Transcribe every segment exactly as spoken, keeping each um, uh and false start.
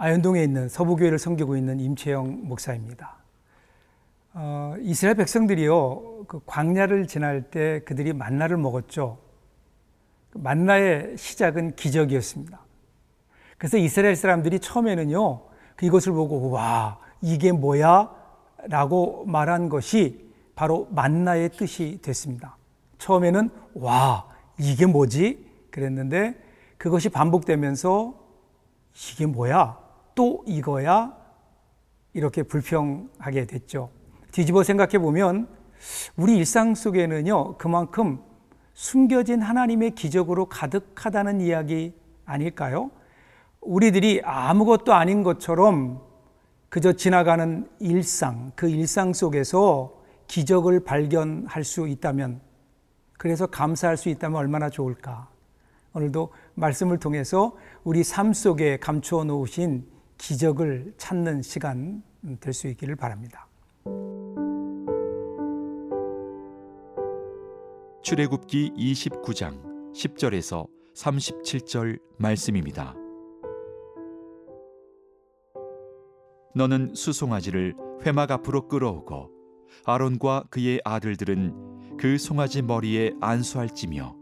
아현동에 있는 서부교회를 섬기고 있는 임채영 목사입니다. 어, 이스라엘 백성들이요, 그 광야를 지날 때 그들이 만나를 먹었죠. 만나의 시작은 기적이었습니다. 그래서 이스라엘 사람들이 처음에는요, 이것을 보고 와, 이게 뭐야? 라고 말한 것이 바로 만나의 뜻이 됐습니다. 처음에는 와, 이게 뭐지? 그랬는데 그것이 반복되면서 이게 뭐야? 또 이거야? 이렇게 불평하게 됐죠. 뒤집어 생각해 보면 우리 일상 속에는요, 그만큼 숨겨진 하나님의 기적으로 가득하다는 이야기 아닐까요? 우리들이 아무것도 아닌 것처럼 그저 지나가는 일상, 그 일상 속에서 기적을 발견할 수 있다면, 그래서 감사할 수 있다면 얼마나 좋을까. 오늘도 말씀을 통해서 우리 삶 속에 감추어 놓으신 기적을 찾는 시간 될 수 있기를 바랍니다. 출애굽기 이십구 장 십 절에서 삼십칠 절 말씀입니다. 너는 수송아지를 회막 앞으로 끌어오고 아론과 그의 아들들은 그 송아지 머리에 안수할지며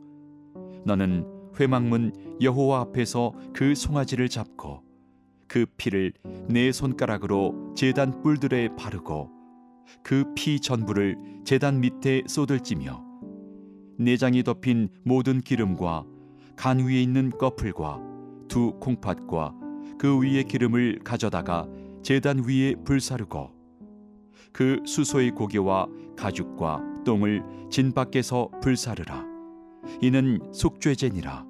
너는 회막문 여호와 앞에서 그 송아지를 잡고 그 피를 네 손가락으로 제단 뿔들에 바르고 그 피 전부를 제단 밑에 쏟을지며 내장이 덮인 모든 기름과 간 위에 있는 꺼풀과 두 콩팥과 그 위에 기름을 가져다가 제단 위에 불사르고 그 수소의 고기와 가죽과 똥을 진 밖에서 불사르라. 이는 속죄제니라.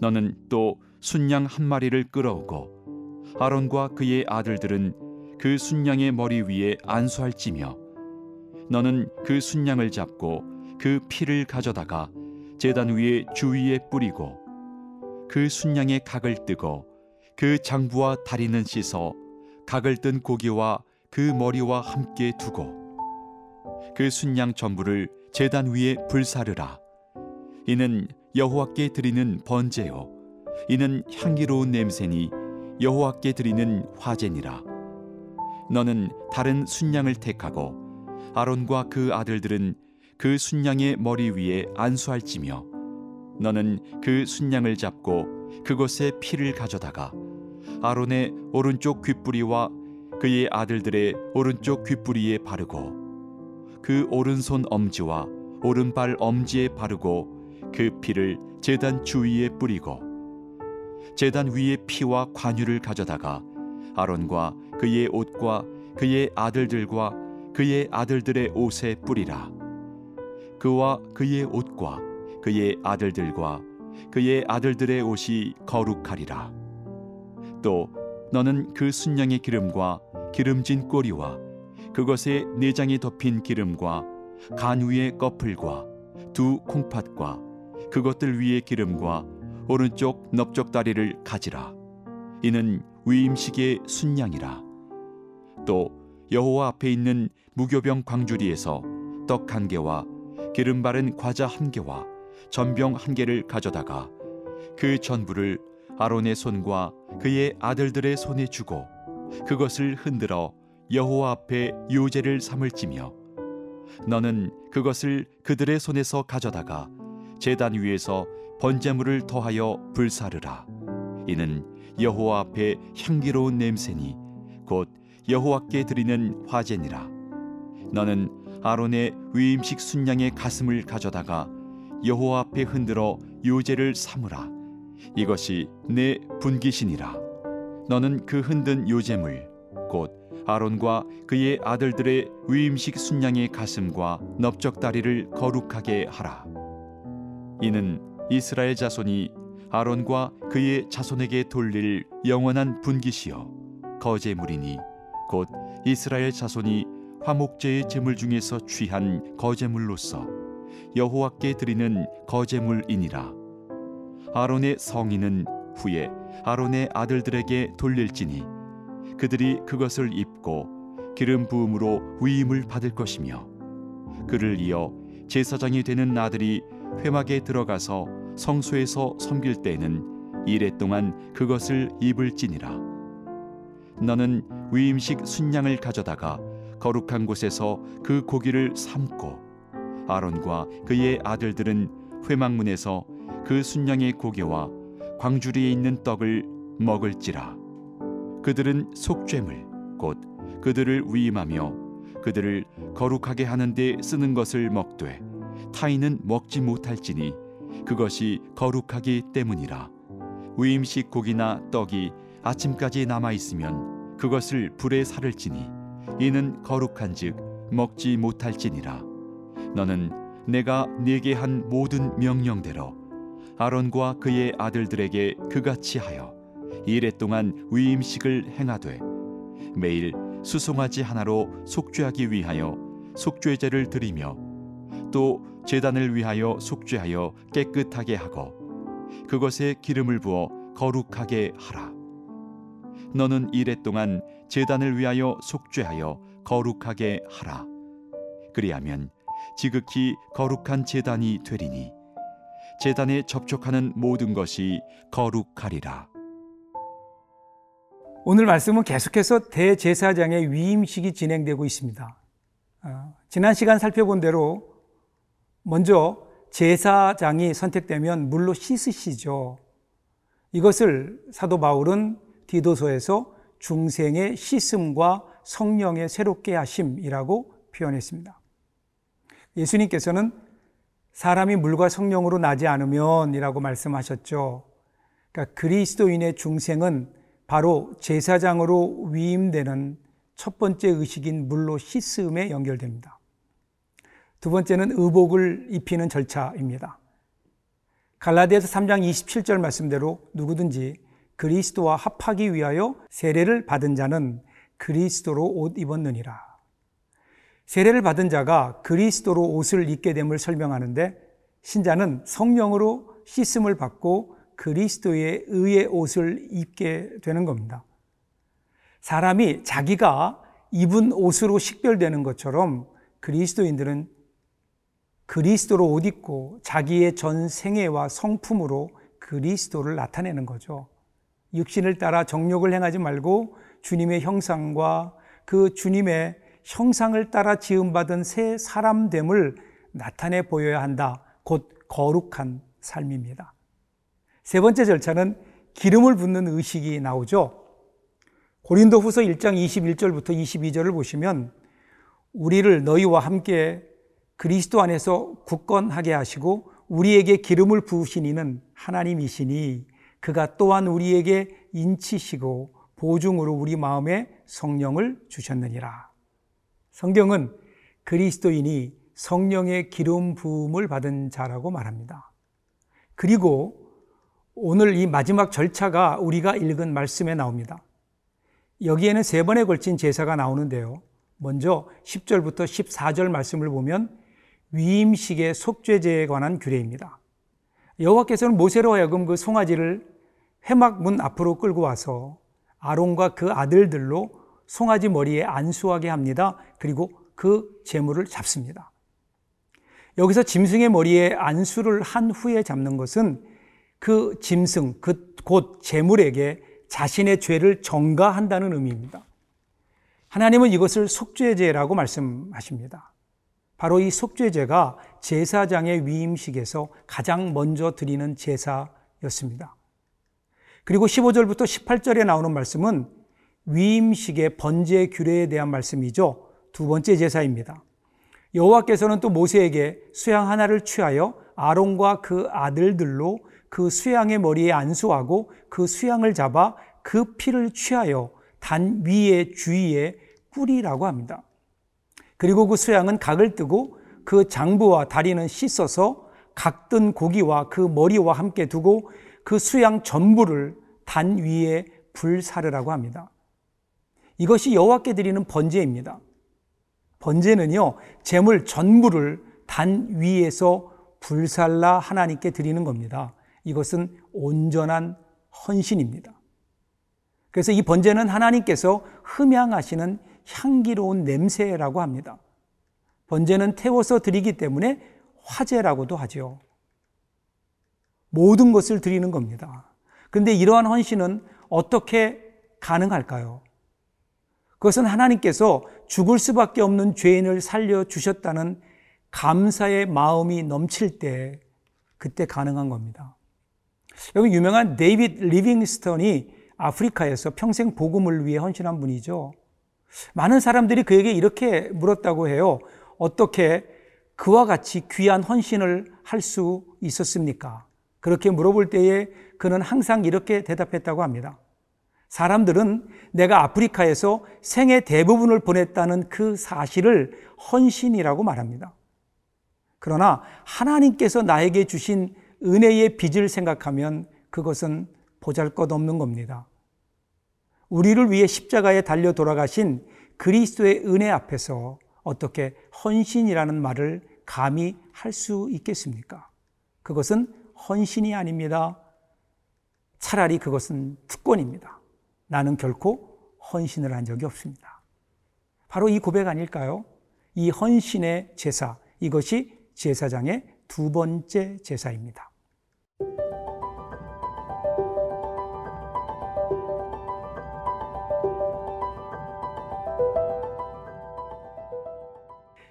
너는 또 순양 한 마리를 끌어오고 아론과 그의 아들들은 그 순양의 머리 위에 안수할지며 너는 그 순양을 잡고 그 피를 가져다가 제단 위에 주위에 뿌리고 그 순양의 각을 뜨고 그 장부와 다리는 씻어 각을 뜬 고기와 그 머리와 함께 두고 그 순양 전부를 제단 위에 불사르라. 이는 여호와께 드리는 번제요 이는 향기로운 냄새니 여호와께 드리는 화제니라. 너는 다른 순양을 택하고 아론과 그 아들들은 그 순양의 머리 위에 안수할지며 너는 그 순양을 잡고 그것의 피를 가져다가 아론의 오른쪽 귓뿌리와 그의 아들들의 오른쪽 귓뿌리에 바르고 그 오른손 엄지와 오른발 엄지에 바르고 그 피를 제단 주위에 뿌리고 제단 위에 피와 관유를 가져다가 아론과 그의 옷과 그의 아들들과 그의 아들들의 옷에 뿌리라. 그와 그의 옷과 그의 아들들과 그의 아들들의 옷이 거룩하리라. 또 너는 그 순양의 기름과 기름진 꼬리와 그것의 내장이 덮인 기름과 간 위의 꺼풀과 두 콩팥과 그것들 위에 기름과 오른쪽 넓적다리를 가지라. 이는 위임식의 순양이라. 또 여호와 앞에 있는 무교병 광주리에서 떡 한 개와 기름 바른 과자 한 개와 전병 한 개를 가져다가 그 전부를 아론의 손과 그의 아들들의 손에 주고 그것을 흔들어 여호와 앞에 요제를 삼을지며 너는 그것을 그들의 손에서 가져다가 제단 위에서 번제물을 더하여 불사르라. 이는 여호와 앞에 향기로운 냄새니 곧 여호와께 드리는 화제니라. 너는 아론의 위임식 순양의 가슴을 가져다가 여호와 앞에 흔들어 요제를 삼으라. 이것이 내 분깃이니라. 너는 그 흔든 요제물 곧 아론과 그의 아들들의 위임식 순양의 가슴과 넓적다리를 거룩하게 하라. 이는 이스라엘 자손이 아론과 그의 자손에게 돌릴 영원한 분깃이요 거제물이니 곧 이스라엘 자손이 화목제의 제물 중에서 취한 거제물로서 여호와께 드리는 거제물이니라. 아론의 성인은 후에 아론의 아들들에게 돌릴지니 그들이 그것을 입고 기름 부음으로 위임을 받을 것이며 그를 이어 제사장이 되는 아들이 회막에 들어가서 성소에서 섬길 때에는 이레 동안 그것을 입을지니라. 너는 위임식 순양을 가져다가 거룩한 곳에서 그 고기를 삶고 아론과 그의 아들들은 회막문에서 그 순양의 고기와 광주리에 있는 떡을 먹을지라. 그들은 속죄물 곧 그들을 위임하며 그들을 거룩하게 하는 데 쓰는 것을 먹되 타인은 먹지 못할지니 그것이 거룩하기 때문이라. 위임식 고기나 떡이 아침까지 남아 있으면 그것을 불에 사를지니 이는 거룩한즉 먹지 못할지니라. 너는 내가 네게 한 모든 명령대로 아론과 그의 아들들에게 그같이 하여 이레 동안 위임식을 행하되 매일 수송아지 하나로 속죄하기 위하여 속죄제를 드리며 또 제단을 위하여 속죄하여 깨끗하게 하고 그것에 기름을 부어 거룩하게 하라. 너는 이레 동안 제단을 위하여 속죄하여 거룩하게 하라. 그리하면 지극히 거룩한 제단이 되리니 제단에 접촉하는 모든 것이 거룩하리라. 오늘 말씀은 계속해서 대제사장의 위임식이 진행되고 있습니다. 어, 지난 시간 살펴본 대로 먼저 제사장이 선택되면 물로 씻으시죠. 이것을 사도 바울은 디도서에서 중생의 씻음과 성령의 새롭게 하심이라고 표현했습니다. 예수님께서는 사람이 물과 성령으로 나지 않으면 이라고 말씀하셨죠. 그러니까 그리스도인의 중생은 바로 제사장으로 위임되는 첫 번째 의식인 물로 씻음에 연결됩니다. 두 번째는 의복을 입히는 절차입니다. 갈라디아서 삼 장 이십칠 절 말씀대로 누구든지 그리스도와 합하기 위하여 세례를 받은 자는 그리스도로 옷 입었느니라. 세례를 받은 자가 그리스도로 옷을 입게 됨을 설명하는데 신자는 성령으로 씻음을 받고 그리스도에 의해 옷을 입게 되는 겁니다. 사람이 자기가 입은 옷으로 식별되는 것처럼 그리스도인들은 그리스도로 옷 입고 자기의 전 생애와 성품으로 그리스도를 나타내는 거죠. 육신을 따라 정욕을 행하지 말고 주님의 형상과 그 주님의 형상을 따라 지음받은 새 사람됨을 나타내 보여야 한다. 곧 거룩한 삶입니다. 세 번째 절차는 기름을 붓는 의식이 나오죠. 고린도후서 일 장 이십일 절부터 이십이 절을 보시면 우리를 너희와 함께 그리스도 안에서 굳건하게 하시고 우리에게 기름을 부으신 이는 하나님이시니 그가 또한 우리에게 인치시고 보증으로 우리 마음에 성령을 주셨느니라. 성경은 그리스도인이 성령의 기름 부음을 받은 자라고 말합니다. 그리고 오늘 이 마지막 절차가 우리가 읽은 말씀에 나옵니다. 여기에는 세 번에 걸친 제사가 나오는데요. 먼저 십 절부터 십사 절 말씀을 보면 위임식의 속죄제에 관한 규례입니다. 여호와께서는 모세로 하여금 그 송아지를 회막 문 앞으로 끌고 와서 아론과 그 아들들로 송아지 머리에 안수하게 합니다. 그리고 그 제물을 잡습니다. 여기서 짐승의 머리에 안수를 한 후에 잡는 것은 그 짐승, 그 곧 제물에게 자신의 죄를 전가한다는 의미입니다. 하나님은 이것을 속죄제라고 말씀하십니다. 바로 이 속죄제가 제사장의 위임식에서 가장 먼저 드리는 제사였습니다. 그리고 십오 절부터 십팔 절에 나오는 말씀은 위임식의 번제 규례에 대한 말씀이죠. 두 번째 제사입니다. 여호와께서는 또 모세에게 수양 하나를 취하여 아론과 그 아들들로 그 수양의 머리에 안수하고 그 수양을 잡아 그 피를 취하여 단 위에 주위에 뿌리라고 합니다. 그리고 그 수양은 각을 뜨고 그 장부와 다리는 씻어서 각 뜬 고기와 그 머리와 함께 두고 그 수양 전부를 단 위에 불사르라고 합니다. 이것이 여호와께 드리는 번제입니다. 번제는요, 제물 전부를 단 위에서 불살라 하나님께 드리는 겁니다. 이것은 온전한 헌신입니다. 그래서 이 번제는 하나님께서 흠향하시는 향기로운 냄새라고 합니다. 번제는 태워서 드리기 때문에 화제라고도 하죠. 모든 것을 드리는 겁니다. 그런데 이러한 헌신은 어떻게 가능할까요? 그것은 하나님께서 죽을 수밖에 없는 죄인을 살려주셨다는 감사의 마음이 넘칠 때, 그때 가능한 겁니다. 여기 유명한 데이빗 리빙스턴이 아프리카에서 평생 복음을 위해 헌신한 분이죠. 많은 사람들이 그에게 이렇게 물었다고 해요. 어떻게 그와 같이 귀한 헌신을 할 수 있었습니까? 그렇게 물어볼 때에 그는 항상 이렇게 대답했다고 합니다. 사람들은 내가 아프리카에서 생의 대부분을 보냈다는 그 사실을 헌신이라고 말합니다. 그러나 하나님께서 나에게 주신 은혜의 빚을 생각하면 그것은 보잘것없는 겁니다. 우리를 위해 십자가에 달려 돌아가신 그리스도의 은혜 앞에서 어떻게 헌신이라는 말을 감히 할 수 있겠습니까? 그것은 헌신이 아닙니다. 차라리 그것은 특권입니다. 나는 결코 헌신을 한 적이 없습니다. 바로 이 고백 아닐까요? 이 헌신의 제사, 이것이 제사장의 두 번째 제사입니다.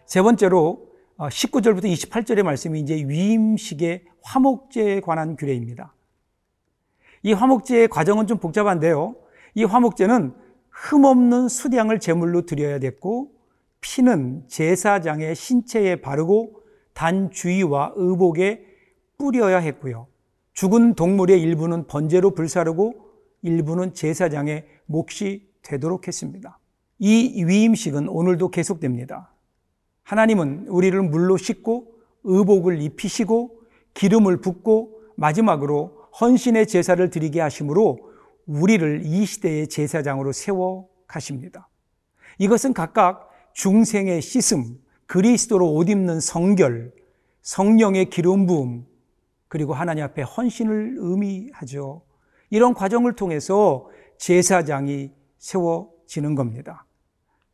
세 번째로 십구 절부터 이십팔 절의 말씀이 이제 위임식의 화목제에 관한 규례입니다. 이 화목제의 과정은 좀 복잡한데요. 이 화목제는 흠없는 숫양을 제물로 드려야 됐고, 피는 제사장의 신체에 바르고 단 주위와 의복에 뿌려야 했고요. 죽은 동물의 일부는 번제로 불사르고 일부는 제사장의 몫이 되도록 했습니다. 이 위임식은 오늘도 계속됩니다. 하나님은 우리를 물로 씻고 의복을 입히시고 기름을 붓고 마지막으로 헌신의 제사를 드리게 하심으로 우리를 이 시대의 제사장으로 세워 가십니다. 이것은 각각 중생의 씻음, 그리스도로 옷 입는 성결, 성령의 기름 부음, 그리고 하나님 앞에 헌신을 의미하죠. 이런 과정을 통해서 제사장이 세워지는 겁니다.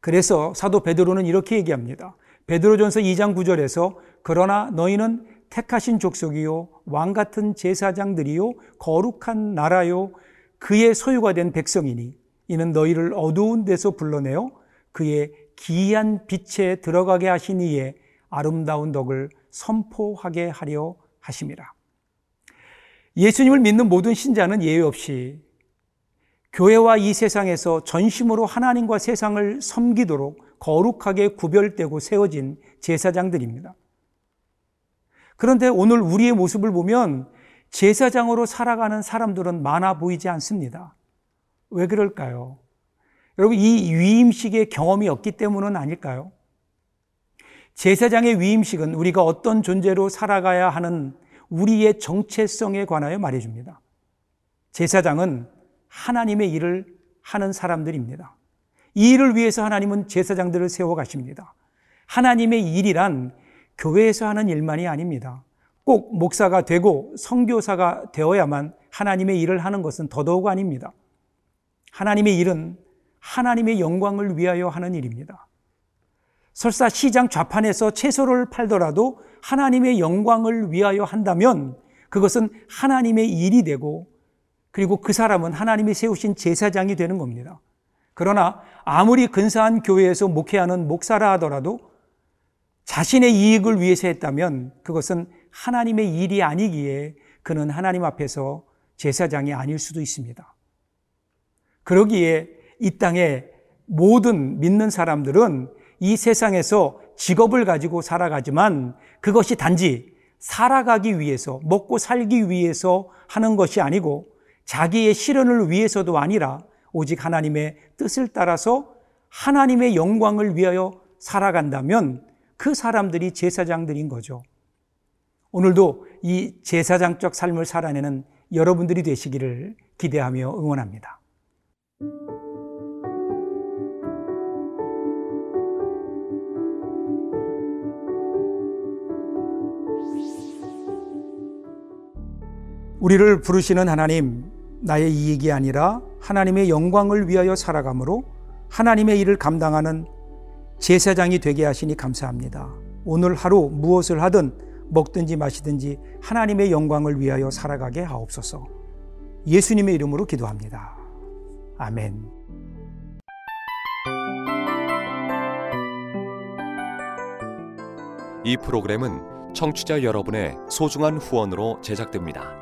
그래서 사도 베드로는 이렇게 얘기합니다. 베드로전서 이 장 구 절에서 그러나 너희는 택하신 족속이요 왕같은 제사장들이요 거룩한 나라요 그의 소유가 된 백성이니 이는 너희를 어두운 데서 불러내어 그의 기이한 빛에 들어가게 하신 이의 아름다운 덕을 선포하게 하려 하심이라. 예수님을 믿는 모든 신자는 예외 없이 교회와 이 세상에서 전심으로 하나님과 세상을 섬기도록 거룩하게 구별되고 세워진 제사장들입니다. 그런데 오늘 우리의 모습을 보면 제사장으로 살아가는 사람들은 많아 보이지 않습니다. 왜 그럴까요? 여러분, 이 위임식의 경험이 없기 때문은 아닐까요? 제사장의 위임식은 우리가 어떤 존재로 살아가야 하는 우리의 정체성에 관하여 말해줍니다. 제사장은 하나님의 일을 하는 사람들입니다. 이 일을 위해서 하나님은 제사장들을 세워가십니다. 하나님의 일이란 교회에서 하는 일만이 아닙니다. 꼭 목사가 되고 선교사가 되어야만 하나님의 일을 하는 것은 더더욱 아닙니다. 하나님의 일은 하나님의 영광을 위하여 하는 일입니다. 설사 시장 좌판에서 채소를 팔더라도 하나님의 영광을 위하여 한다면 그것은 하나님의 일이 되고, 그리고 그 사람은 하나님이 세우신 제사장이 되는 겁니다. 그러나 아무리 근사한 교회에서 목회하는 목사라 하더라도 자신의 이익을 위해서 했다면 그것은 하나님의 일이 아니기에 그는 하나님 앞에서 제사장이 아닐 수도 있습니다. 그러기에 이 땅의 모든 믿는 사람들은 이 세상에서 직업을 가지고 살아가지만 그것이 단지 살아가기 위해서, 먹고 살기 위해서 하는 것이 아니고 자기의 실현을 위해서도 아니라 오직 하나님의 뜻을 따라서 하나님의 영광을 위하여 살아간다면 그 사람들이 제사장들인 거죠. 오늘도 이 제사장적 삶을 살아내는 여러분들이 되시기를 기대하며 응원합니다. 우리를 부르시는 하나님, 나의 이익이 아니라 하나님의 영광을 위하여 살아감으로 하나님의 일을 감당하는 제사장이 되게 하시니 감사합니다. 오늘 하루 무엇을 하든 먹든지 마시든지 하나님의 영광을 위하여 살아가게 하옵소서. 예수님의 이름으로 기도합니다. 아멘. 이 프로그램은 청취자 여러분의 소중한 후원으로 제작됩니다.